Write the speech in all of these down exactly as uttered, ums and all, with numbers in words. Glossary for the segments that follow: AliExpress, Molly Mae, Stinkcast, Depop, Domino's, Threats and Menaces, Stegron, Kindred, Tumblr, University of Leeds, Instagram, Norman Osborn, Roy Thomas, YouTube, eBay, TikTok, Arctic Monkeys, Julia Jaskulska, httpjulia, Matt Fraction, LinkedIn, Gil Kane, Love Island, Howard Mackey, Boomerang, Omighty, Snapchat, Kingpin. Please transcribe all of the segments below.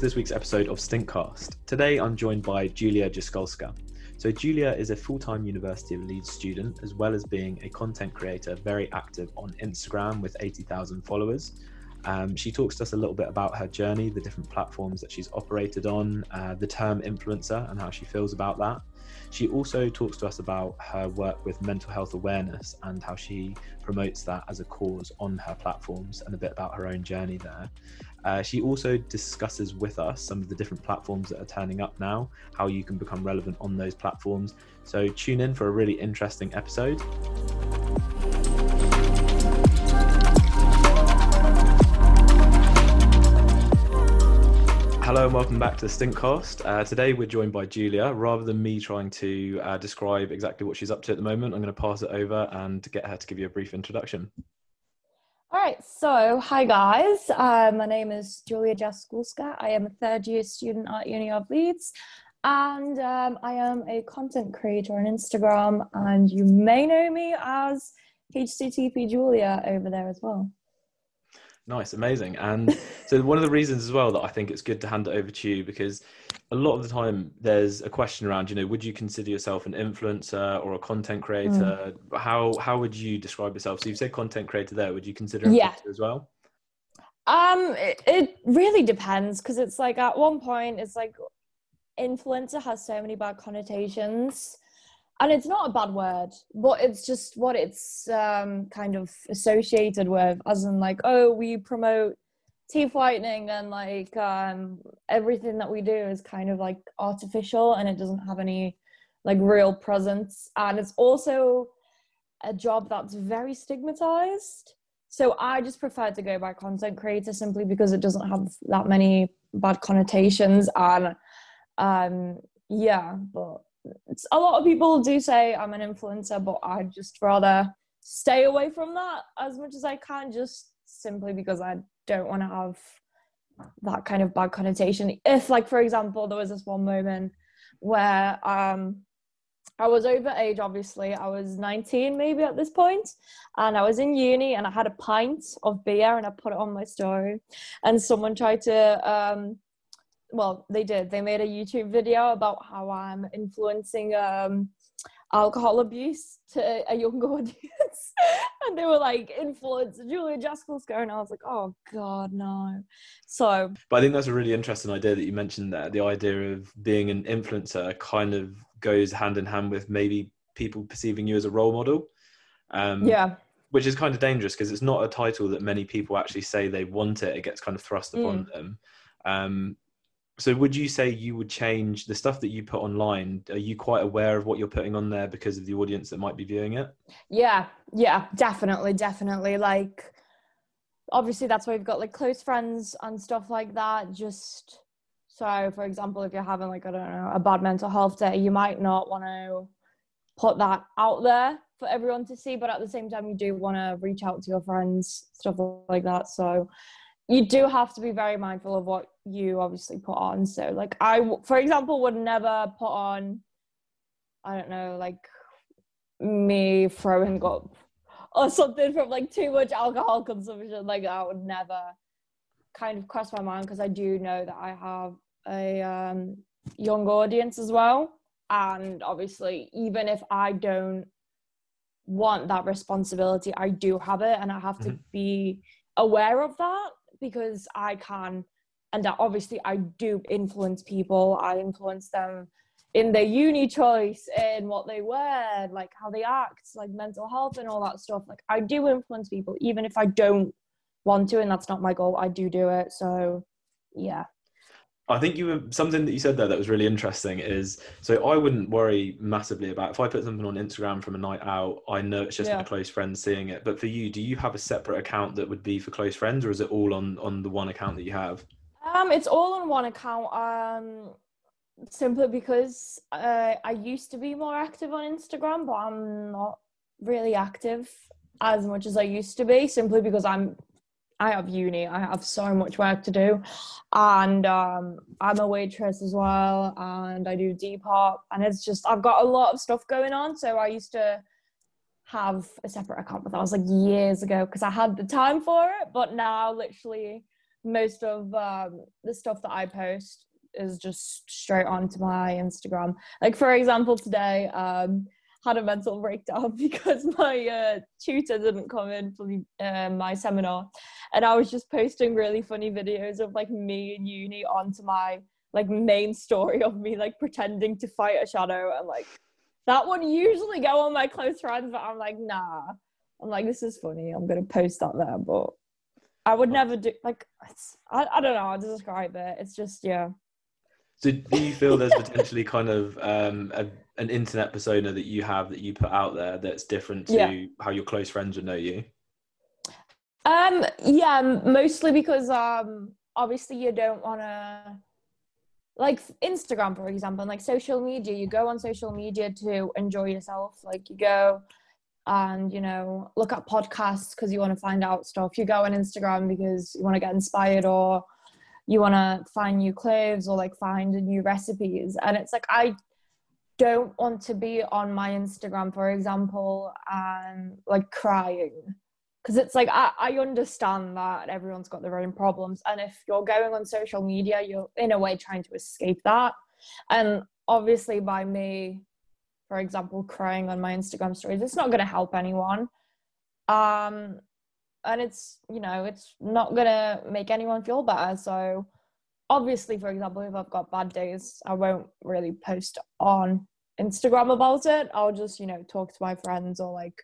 to this week's episode of Stinkcast. Today I'm joined by Julia Jaskulska. So Julia is a full-time University of Leeds student, as well as being a content creator, very active on Instagram with eighty thousand followers. Um, she talks to us a little bit about her journey, the different platforms that she's operated on, uh, the term influencer and how she feels about that. She also talks to us about her work with mental health awareness and how she promotes that as a cause on her platforms, and a bit about her own journey there. Uh, she also discusses with us some of the different platforms that are turning up now, how you can become relevant on those platforms. So tune in for a really interesting episode. Hello and welcome back to the Stinkcast. Uh, today we're joined by Julia. Rather than me trying to uh, describe exactly what she's up to at the moment, I'm going to pass it over and get her to give you a brief introduction. All right, so hi guys. Uh, my name is Julia Jaskulska. I am a third year student at Uni of Leeds, and um, I am a content creator on Instagram, and you may know me as httpjulia over there as well. Nice, amazing. And so one of the reasons as well that I think it's good to hand it over to you, because a lot of the time there's a question around, you know, would you consider yourself an influencer or a content creator? Mm. How how would you describe yourself? So you've said content creator there. Would you consider influencer yeah. as well? Um, it, it really depends, because it's like at one point it's like influencer has so many bad connotations. And it's not a bad word, but it's just what it's um, kind of associated with, as in like, oh, we promote teeth whitening and like um, everything that we do is kind of like artificial and it doesn't have any like real presence. And it's also a job that's very stigmatized. So I just prefer to go by content creator simply because it doesn't have that many bad connotations. And um, yeah, but... It's, a lot of people do say I'm an influencer, but I'd just rather stay away from that as much as I can, just simply because I don't want to have that kind of bad connotation. If, like, for example, there was this one moment where um, I was over age, obviously. I was nineteen maybe at this point, and I was in uni and I had a pint of beer and I put it on my story, and someone tried to... Um, well, they did. They made a YouTube video about how I'm influencing um, alcohol abuse to a young audience. And they were like, influence Julia Jaskulska. And I was like, oh, God, no. So. But I think that's a really interesting idea that you mentioned there. The idea of being an influencer kind of goes hand in hand with maybe people perceiving you as a role model. Um, yeah. Which is kind of dangerous because it's not a title that many people actually say they want it. It gets kind of thrust upon mm. them. Um, So would you say you would change the stuff that you put online? Are you quite aware of what you're putting on there because of the audience that might be viewing it? Yeah, yeah, definitely, definitely. Like, obviously that's why we've got like close friends and stuff like that. Just so, for example, if you're having like, I don't know, a bad mental health day, you might not want to put that out there for everyone to see. But at the same time, you do want to reach out to your friends, stuff like that. So you do have to be very mindful of what you obviously put on. So like I, for example, would never put on, I don't know, like me throwing up or something from like too much alcohol consumption. Like I would never kind of cross my mind, because I do know that I have a um, young audience as well. And obviously, even if I don't want that responsibility, I do have it, and I have to mm-hmm. be aware of that. Because I can, and obviously I do influence people. I influence them in their uni choice, in what they wear, like how they act, like mental health and all that stuff. Like I do influence people, even if I don't want to, and that's not my goal, I do do it. So yeah. I think you were, something that you said there that was really interesting is, so I wouldn't worry massively about, if I put something on Instagram from a night out, I know it's just yeah. my close friends seeing it. But for you, do you have a separate account that would be for close friends, or is it all on, on the one account that you have? Um, it's all on one account, um, simply because uh, I used to be more active on Instagram, but I'm not really active as much as I used to be, simply because I'm I have uni, I have so much work to do, and um, I'm a waitress as well, and I do Depop, and it's just, I've got a lot of stuff going on. So I used to have a separate account, but that was like years ago because I had the time for it, but now literally most of um, the stuff that I post is just straight onto my Instagram. Like, for example, today um had a mental breakdown because my uh, tutor didn't come in for uh, my seminar, and I was just posting really funny videos of like me in uni onto my like main story of me like pretending to fight a shadow, and like that would usually go on my close friends, but I'm like, nah, I'm like, this is funny, I'm gonna post that there. But I would never do like it's, I, I don't know how to describe it. It's just, yeah. So do you feel there's potentially kind of um, a, an internet persona that you have that you put out there that's different to yeah. how your close friends would know you? Um, yeah, mostly because um, obviously you don't want to, like Instagram, for example, and like social media, you go on social media to enjoy yourself. Like you go and, you know, look at podcasts because you want to find out stuff. You go on Instagram because you want to get inspired, or you want to find new clothes, or like find new recipes. And it's like, I don't want to be on my Instagram, for example, and like crying, because it's like, I, I understand that everyone's got their own problems, and if you're going on social media, you're in a way trying to escape that. And obviously by me, for example, crying on my Instagram stories, it's not going to help anyone. Um, And it's, you know, it's not going to make anyone feel better. So obviously, for example, if I've got bad days, I won't really post on Instagram about it. I'll just, you know, talk to my friends, or like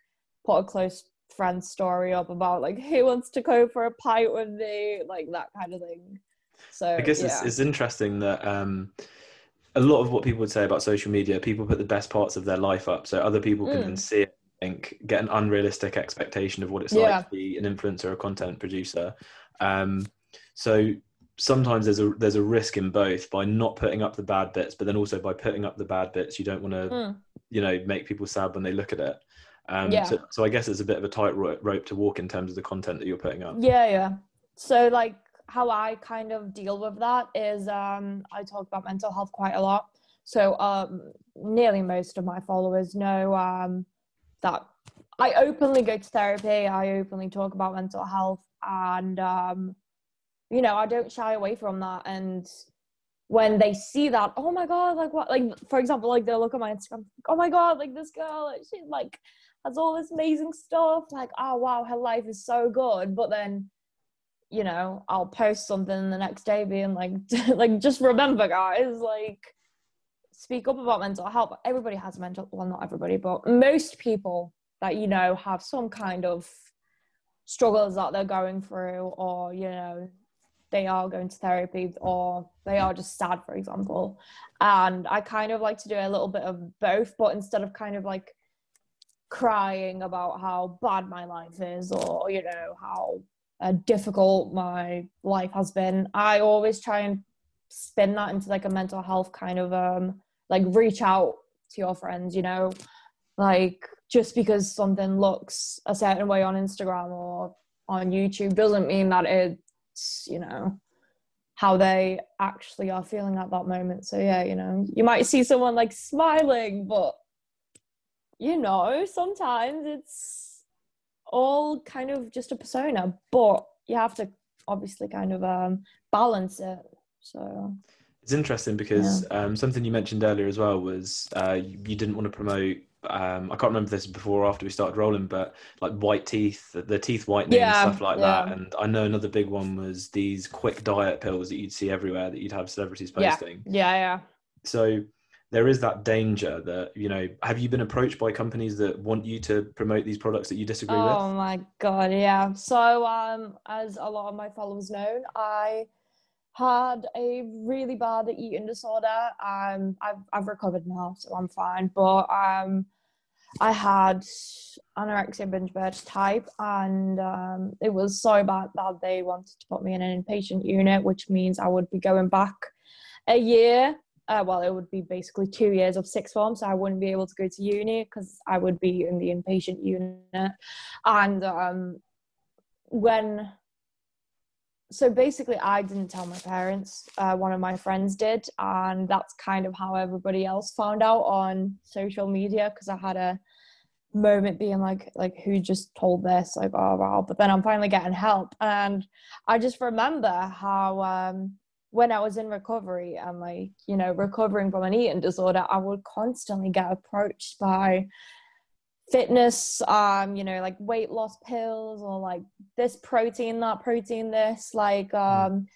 put a close friend story up about like, who wants to go for a pint with me? Like that kind of thing. So I guess yeah. it's, it's interesting that um, a lot of what people would say about social media, people put the best parts of their life up so other people can mm. then see it. Think, get an unrealistic expectation of what it's yeah. like to be an influencer or content producer. Um, so sometimes there's a there's a risk in both, by not putting up the bad bits, but then also by putting up the bad bits, you don't want to, mm. you know, make people sad when they look at it. Um, yeah. so, so I guess it's a bit of a tight rope to walk in terms of the content that you're putting up. Yeah, yeah. So like how I kind of deal with that is um, I talk about mental health quite a lot. So um, nearly most of my followers know um, that I openly go to therapy, I openly talk about mental health, and um, you know, I don't shy away from that. And when they see that, oh my god, like what, like for example, like they'll look at my Instagram, like, oh my god, like this girl, like, she like has all this amazing stuff, like oh wow, her life is so good. But then, you know, I'll post something the next day being like, like just remember guys, like speak up about mental health. Everybody has mental, well, not everybody, but most people that you know have some kind of struggles that they're going through, or you know, they are going to therapy, or they are just sad, for example. And I kind of like to do a little bit of both, but instead of kind of like crying about how bad my life is, or you know, how uh, difficult my life has been, I always try and spin that into like a mental health kind of um like reach out to your friends, you know, like just because something looks a certain way on Instagram or on YouTube doesn't mean that it's, you know, how they actually are feeling at that moment. So yeah, you know, you might see someone like smiling, but you know, sometimes it's all kind of just a persona, but you have to obviously kind of um balance it. So it's interesting because yeah. um, something you mentioned earlier as well was uh, you, you didn't want to promote, um, I can't remember this before or after we started rolling, but like white teeth, the, the teeth whitening yeah, and stuff like yeah. that. And I know another big one was these quick diet pills that you'd see everywhere that you'd have celebrities posting. Yeah, yeah. yeah. So there is that danger that, you know, have you been approached by companies that want you to promote these products that you disagree oh, with? Oh my God, yeah. So um, as a lot of my followers know, I... had a really bad eating disorder. Um, I've I've recovered now, so I'm fine. But um, I had anorexia binge purge type, and um, it was so bad that they wanted to put me in an inpatient unit, which means I would be going back a year. Uh, well, it would be basically two years of sixth form, so I wouldn't be able to go to uni because I would be in the inpatient unit. And um, when So basically, I didn't tell my parents. Uh, one of my friends did, and that's kind of how everybody else found out on social media, because I had a moment being like, like who just told this? Like, oh wow. But then I'm finally getting help. And I just remember how um when I was in recovery and like, you know, recovering from an eating disorder, I would constantly get approached by fitness, um, you know, like weight loss pills or like this protein, that protein, this, like um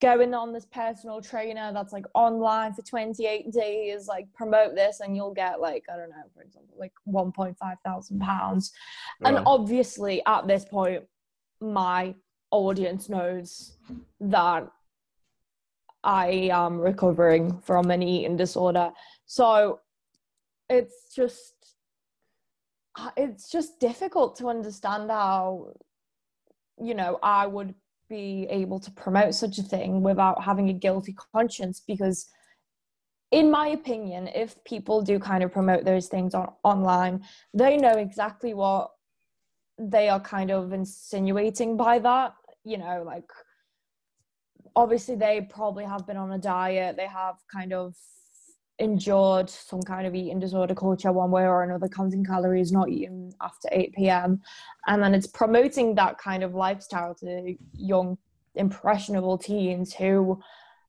going on this personal trainer that's like online for twenty-eight days, like promote this and you'll get like, I don't know, for example, like one point five thousand pounds. Right. And obviously at this point, my audience knows that I am recovering from an eating disorder. So it's just, it's just difficult to understand how, you know, I would be able to promote such a thing without having a guilty conscience, because in my opinion, if people do kind of promote those things on online, they know exactly what they are kind of insinuating by that, you know, like obviously they probably have been on a diet, they have kind of endured some kind of eating disorder culture one way or another, counting calories, not eating after eight p.m. and then it's promoting that kind of lifestyle to young impressionable teens who,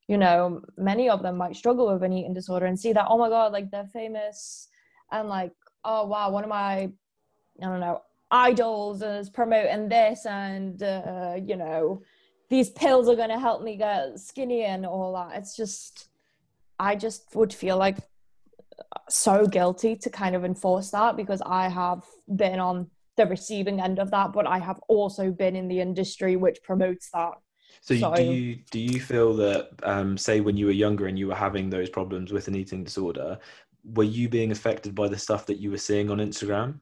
you know, many of them might struggle with an eating disorder and see that, oh my god, like they're famous and like, oh wow, one of my, I don't know, idols is promoting this and uh, you know, these pills are going to help me get skinny and all that. It's just, I just would feel like so guilty to kind of enforce that, because I have been on the receiving end of that, but I have also been in the industry which promotes that. So, so do you do you feel that, um, say when you were younger and you were having those problems with an eating disorder, were you being affected by the stuff that you were seeing on Instagram?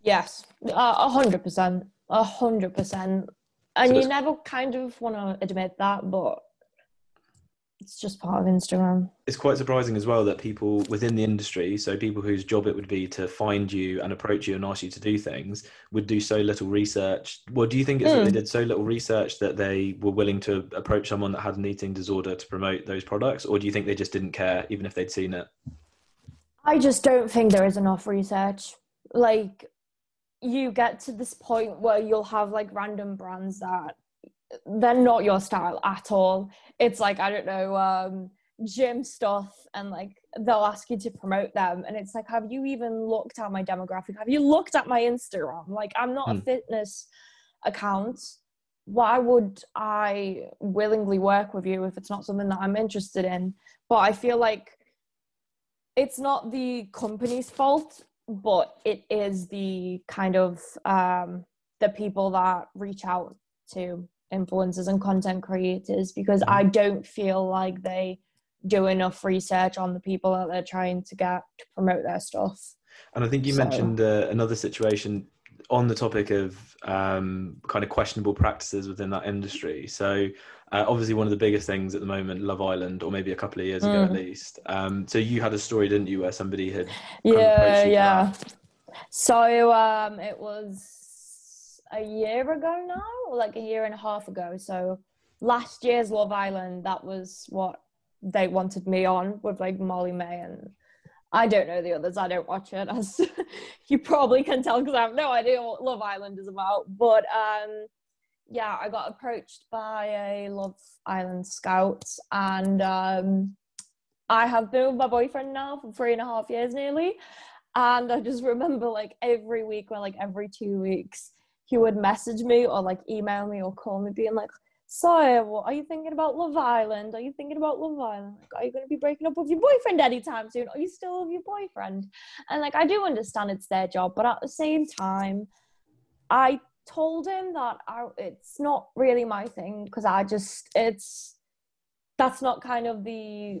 Yes, a hundred percent, a hundred percent. And so you never kind of want to admit that, but it's just part of Instagram. It's quite surprising as well that people within the industry, so people whose job it would be to find you and approach you and ask you to do things, would do so little research. Well, do you think it's mm. that they did so little research that they were willing to approach someone that had an eating disorder to promote those products? Or do you think they just didn't care, even if they'd seen it? I just don't think there is enough research. Like, you get to this point where you'll have like random brands that they're not your style at all. It's like, I don't know, um, gym stuff, and like they'll ask you to promote them, and it's like, have you even looked at my demographic? Have you looked at my Instagram? Like, I'm not mm. a fitness account. Why would I willingly work with you if it's not something that I'm interested in? But I feel like it's not the company's fault, but it is the kind of um, the people that reach out to influencers and content creators, because I don't feel like they do enough research on the people that they're trying to get to promote their stuff. And I think you so. mentioned uh, another situation on the topic of um, kind of questionable practices within that industry. So uh, obviously one of the biggest things at the moment, Love Island, or maybe a couple of years ago mm. at least. Um, so you had a story, didn't you, where somebody had yeah yeah so um, it was a year ago now, like a year and a half ago. So last year's Love Island, that was what they wanted me on, with like Molly Mae, and I don't know the others, I don't watch it, as you probably can tell, because I have no idea what Love Island is about. But um yeah, I got approached by a Love Island scout, and um I have been with my boyfriend now for three and a half years nearly, and I just remember like every week, or like every two weeks, he would message me or like email me or call me being like, so what are you thinking about Love Island? Are you thinking about Love Island? Like, are you going to be breaking up with your boyfriend anytime soon? Are you still with your boyfriend? And like, I do understand it's their job, but at the same time, I told him that I, it's not really my thing, because I just, it's, that's not kind of the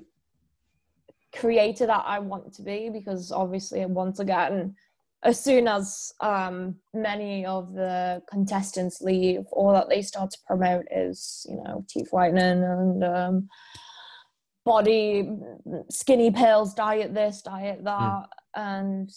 creator that I want to be, because obviously once again, as soon as um, many of the contestants leave, all that they start to promote is, you know, teeth whitening and um, body, skinny pills, diet this, diet that. Mm. And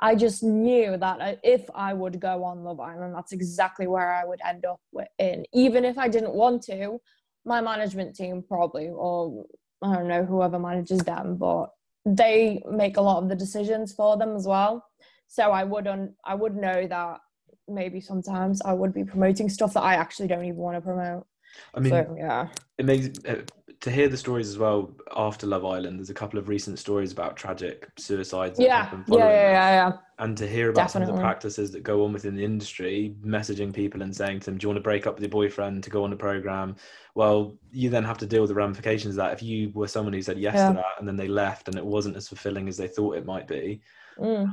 I just knew that if I would go on Love Island, that's exactly where I would end up in. Even if I didn't want to, my management team probably, or I don't know, whoever manages them, but they make a lot of the decisions for them as well. So I wouldn't, I would know that maybe sometimes I would be promoting stuff that I actually don't even want to promote. I mean, so, yeah, it makes uh, to hear the stories as well after Love Island. There's a couple of recent stories about tragic suicides. Yeah, that yeah, yeah, yeah, yeah. And to hear about Definitely. some of the practices that go on within the industry, messaging people and saying to them, "Do you want to break up with your boyfriend to go on the program?" Well, you then have to deal with the ramifications of that. If you were someone who said yes yeah. to that and then they left and it wasn't as fulfilling as they thought it might be, mm.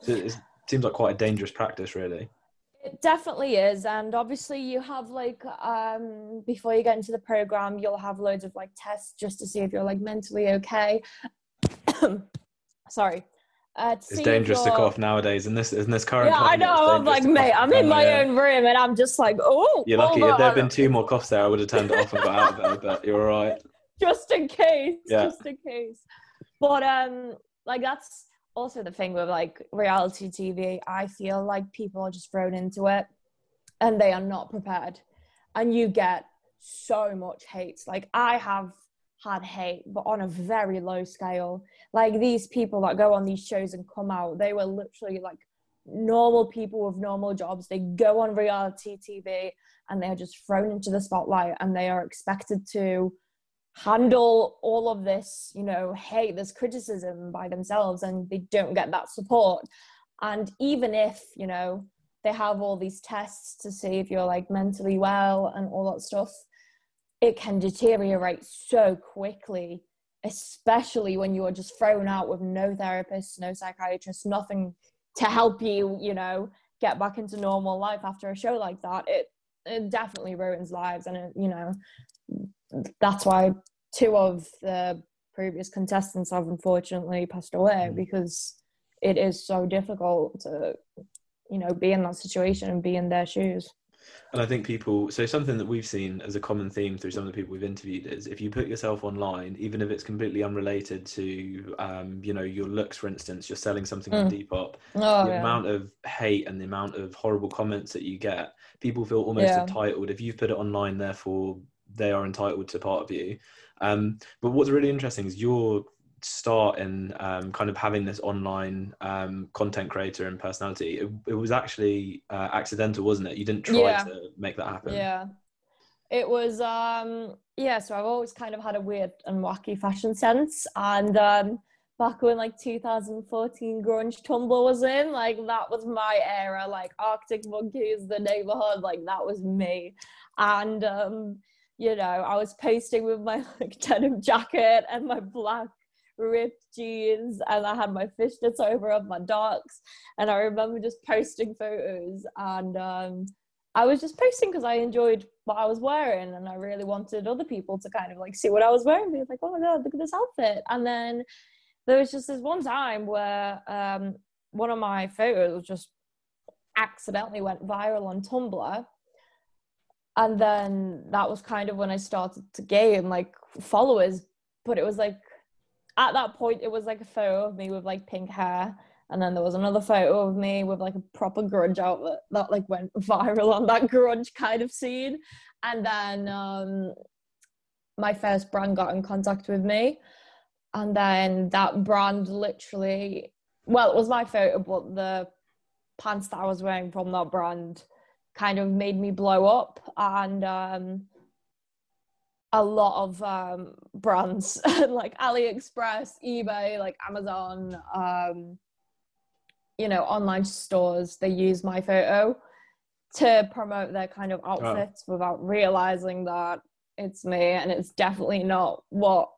so it seems like quite a dangerous practice, really. It definitely is. And obviously you have like, um, before you get into the program, you'll have loads of like tests just to see if you're like mentally okay. Sorry. Uh, to it's dangerous to cough nowadays in this, in this current yeah, climate. Yeah, I know. I'm like, mate, I'm in my own room and I'm just like, oh. You're lucky. If there had been two more coughs there, I would have turned it off and got out of there, but you're all right. Just in case, yeah. just in case. But um, like that's, also the thing with like reality T V, I feel like people are just thrown into it and they are not prepared, and you get so much hate. Like I have had hate, but on a very low scale. Like these people that go on these shows and come out, they were literally like normal people with normal jobs. They go on reality T V and they are just thrown into the spotlight and they are expected to handle all of this, you know, hate, this criticism by themselves, and they don't get that support. And even if, you know, they have all these tests to see if you're like mentally well and all that stuff, it can deteriorate so quickly, especially when you are just thrown out with no therapist, no psychiatrist, nothing to help you, you know, get back into normal life after a show like that. It, it definitely ruins lives. And, it, you know, that's why two of the previous contestants have unfortunately passed away, because it is so difficult to, you know, be in that situation and be in their shoes. And I think people, so something that we've seen as a common theme through some of the people we've interviewed is if you put yourself online, even if it's completely unrelated to, um, you know, your looks, for instance, you're selling something mm. on Depop, oh, the yeah. amount of hate and the amount of horrible comments that you get, people feel almost yeah. entitled. If you've put it online, therefore they are entitled to part of you. Um, but what's really interesting is your start in um, kind of having this online um, content creator and personality, it, it was actually uh, accidental, wasn't it? You didn't try yeah. to make that happen. Yeah, it was, um, yeah, so I've always kind of had a weird and wacky fashion sense. And um, back when like two thousand fourteen grunge Tumblr was in, like that was my era, like Arctic Monkeys, The Neighbourhood, like that was me. And, um, you know, I was posting with my like denim jacket and my black ripped jeans, and I had my fishnets over of my darks, and I remember just posting photos, and um, I was just posting because I enjoyed what I was wearing, and I really wanted other people to kind of like see what I was wearing, be like, oh my god, look at this outfit. And then there was just this one time where um, one of my photos just accidentally went viral on Tumblr. And then that was kind of when I started to gain like followers, but it was like at that point it was like a photo of me with like pink hair, and then there was another photo of me with like a proper grunge outfit that like went viral on that grunge kind of scene. And then um my first brand got in contact with me, and then that brand literally, well, it was my photo, but the pants that I was wearing from that brand kind of made me blow up. And um a lot of um brands like AliExpress, eBay, like Amazon, um you know, online stores, they use my photo to promote their kind of outfits oh. without realizing that it's me, and it's definitely not what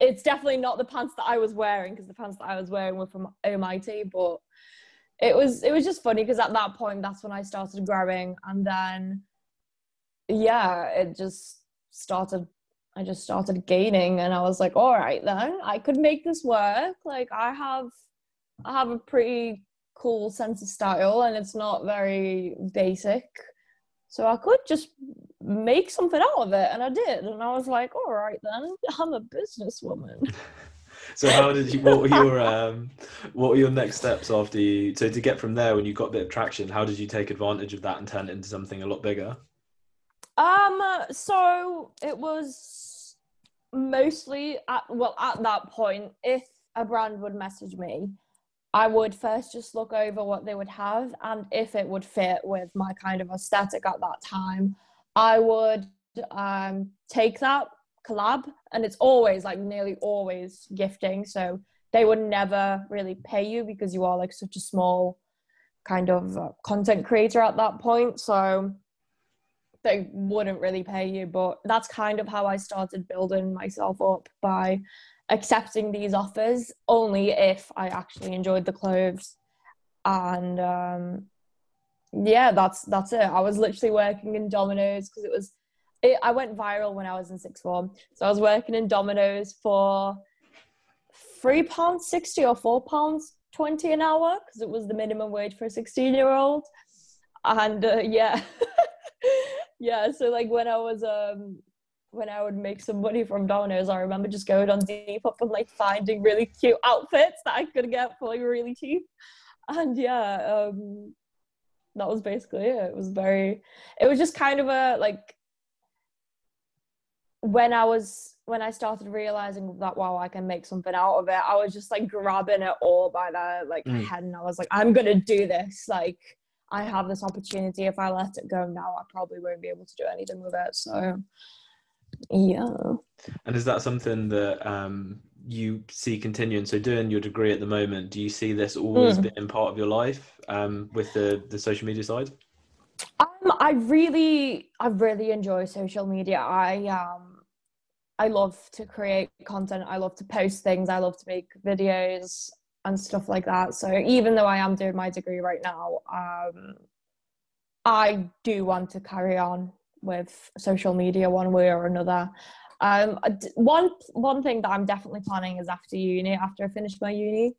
it's definitely not the pants that I was wearing, because the pants that I was wearing were from Omighty. But It was it was just funny because at that point, that's when I started growing. And then, yeah, it just started, I just started gaining. And I was like, all right, then I could make this work. Like I have, I have a pretty cool sense of style and it's not very basic. So I could just make something out of it. And I did. And I was like, all right, then I'm a businesswoman. So how did you, what were your, um, what were your next steps after you, so to get from there when you got a bit of traction, how did you take advantage of that and turn it into something a lot bigger? Um, so it was mostly, at, well, at that point, if a brand would message me, I would first just look over what they would have, and if it would fit with my kind of aesthetic at that time, I would um, take that collab. And it's always, like, nearly always gifting, so they would never really pay you because you are, like, such a small kind of uh, content creator at that point, so they wouldn't really pay you. But that's kind of how I started building myself up, by accepting these offers only if I actually enjoyed the clothes. And um yeah, that's that's it. I was literally working in Domino's because it was it, I went viral when I was in sixth form, so I was working in Domino's for three pounds sixty or four pounds twenty an hour because it was the minimum wage for a sixteen year old. And uh, yeah yeah so like when I was um when I would make some money from Domino's, I remember just going on Depop and, like, finding really cute outfits that I could get for, like, really cheap. And yeah, um, that was basically it. It was very, it was just kind of a, like, when I was, when I started realizing that, wow, I can make something out of it, I was just, like, grabbing it all by the, like, mm. head. And I was like, I'm going to do this. Like, I have this opportunity. If I let it go now, I probably won't be able to do anything with it. So yeah. And is that something that um you see continuing? So doing your degree at the moment, do you see this always mm. being part of your life um with the the social media side? um I really I really enjoy social media. I um I love to create content, I love to post things, I love to make videos and stuff like that. So even though I am doing my degree right now, um I do want to carry on with social media one way or another. Um, one one thing that I'm definitely planning is after uni, after I finish my uni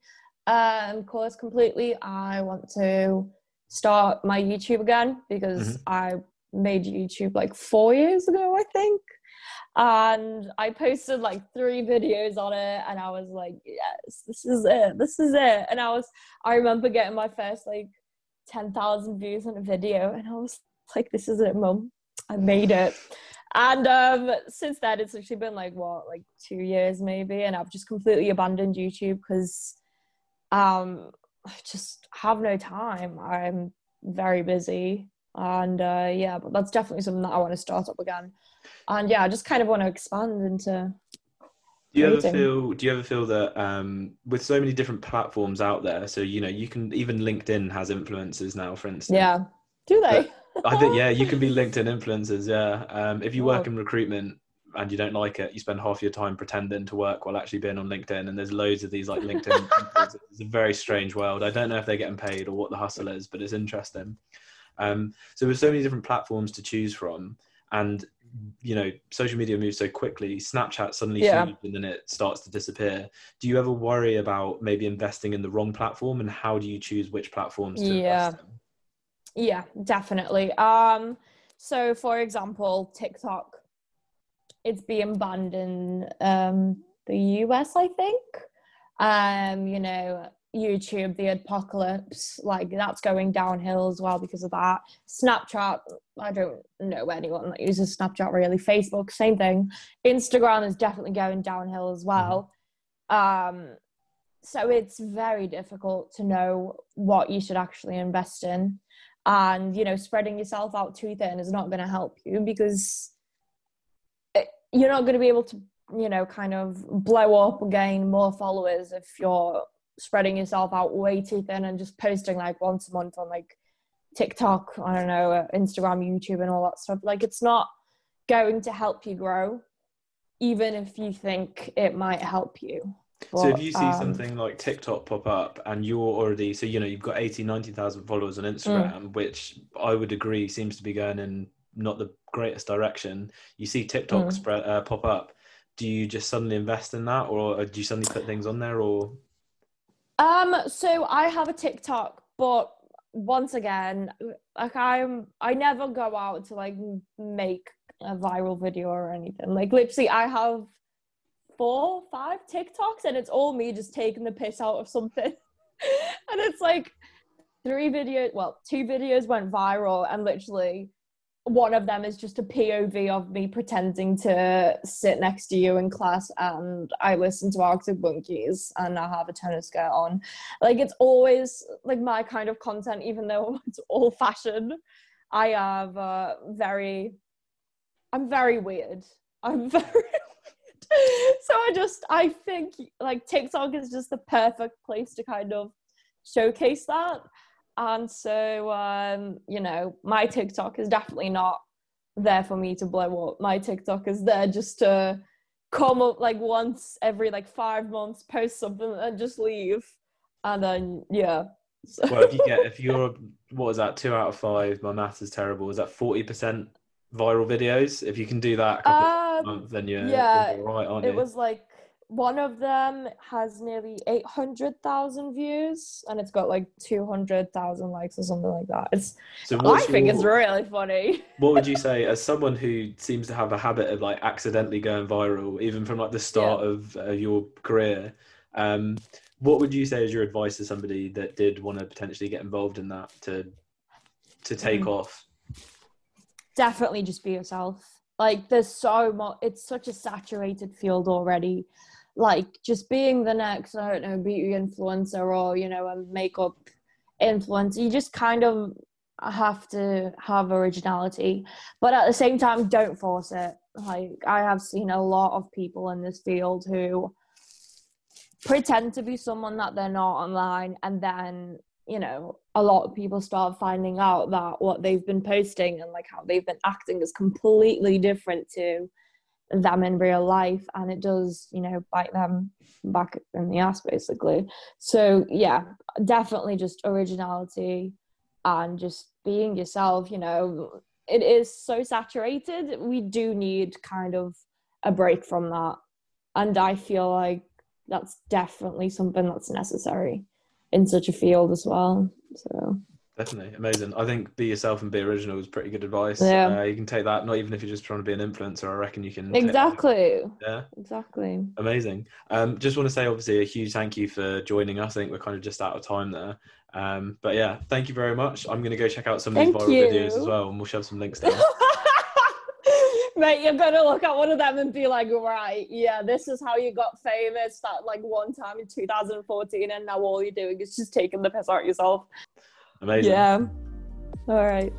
um, course completely, I want to start my YouTube again, because mm-hmm. I made YouTube like four years ago, I think. And I posted like three videos on it, and I was like, yes, this is it, this is it. And I was, I remember getting my first like ten thousand views on a video, and I was like, this is it, mum. I made it. And um, since then, it's actually been like, what, like two years maybe. And I've just completely abandoned YouTube because um, I just have no time. I'm very busy. And uh, yeah, but that's definitely something that I want to start up again. And yeah, I just kind of want to expand into... Do you ever feel, do you ever feel that um, with so many different platforms out there, so, you know, you can, even LinkedIn has influencers now, for instance. Yeah. Do they? But, I think, yeah, you can be LinkedIn influencers, yeah. Um, if you work in recruitment and you don't like it, you spend half your time pretending to work while actually being on LinkedIn, and there's loads of these, like, LinkedIn influencers. It's a very strange world. I don't know if they're getting paid or what the hustle is, but it's interesting. Um, so there's so many different platforms to choose from, and, you know, social media moves so quickly. Snapchat suddenly yeah. huge, and then it starts to disappear. Do you ever worry about maybe investing in the wrong platform, and how do you choose which platforms to yeah. invest in? Yeah, definitely. Um, so, for example, TikTok, it's being banned in um, the U S, I think. Um, you know, YouTube, the apocalypse, like, that's going downhill as well because of that. Snapchat, I don't know anyone that uses Snapchat really. Facebook, same thing. Instagram is definitely going downhill as well. Um, so it's very difficult to know what you should actually invest in. And, you know, spreading yourself out too thin is not going to help you, because it, you're not going to be able to, you know, kind of blow up or gain more followers if you're spreading yourself out way too thin and just posting like once a month on like TikTok, I don't know, Instagram, YouTube and all that stuff. Like, it's not going to help you grow, even if you think it might help you. But, so if you see um, something like TikTok pop up and you're already, so, you know, you've got eighty, ninety thousand followers on Instagram, mm. which I would agree seems to be going in not the greatest direction. You see TikTok mm. spread, uh, pop up. Do you just suddenly invest in that, or do you suddenly put things on there, or? Um, so I have a TikTok, but once again, like I'm, I never go out to like make a viral video or anything. Like, literally I have four, five TikToks, and it's all me just taking the piss out of something. And it's like three videos, well, two videos went viral, and literally one of them is just a P O V of me pretending to sit next to you in class and I listen to Arctic Monkeys and I have a tennis skirt on. Like, it's always like my kind of content, even though it's all fashion. I have uh, very, I'm very weird. I'm very weird. So I just, I think like TikTok is just the perfect place to kind of showcase that. And so, um, you know, my TikTok is definitely not there for me to blow up. My TikTok is there just to come up like once every like five months, post something and just leave. And then, yeah. So. Well, if you get, if you're, what is that, two out of five, my math is terrible, is that forty percent viral videos? If you can do that a couple um, of months, then you're, yeah, you're right, aren't you? It was like, one of them has nearly eight hundred thousand views and it's got like two hundred thousand likes or something like that. It's, so I think your, it's really funny. What would you say, as someone who seems to have a habit of like accidentally going viral, even from like the start yeah. of uh, your career, um, what would you say is your advice to somebody that did want to potentially get involved in that to to take mm. off? Definitely just be yourself. Like, there's so much, it's such a saturated field already. Like, just being the next, I don't know, beauty influencer or, you know, a makeup influencer, you just kind of have to have originality. But at the same time, don't force it. Like, I have seen a lot of people in this field who pretend to be someone that they're not online, and then, you know, a lot of people start finding out that what they've been posting and like how they've been acting is completely different to them in real life, and it does, you know, bite them back in the ass basically. So yeah, definitely just originality and just being yourself. You know, it is so saturated, we do need kind of a break from that, and I feel like that's definitely something that's necessary in such a field as well. So definitely amazing. I think be yourself and be original is pretty good advice. Yeah, uh, you can take that, not even if you're just trying to be an influencer, I reckon you can exactly yeah exactly amazing. Um just want to say obviously a huge thank you for joining us. I think we're kind of just out of time there, um but yeah, thank you very much. I'm gonna go check out some of these viral you. videos as well, and we'll shove some links down. Mate, you're going to look at one of them and be like, right, yeah, this is how you got famous that, like, one time in two thousand fourteen, and now all you're doing is just taking the piss out yourself. Amazing. Yeah. All right.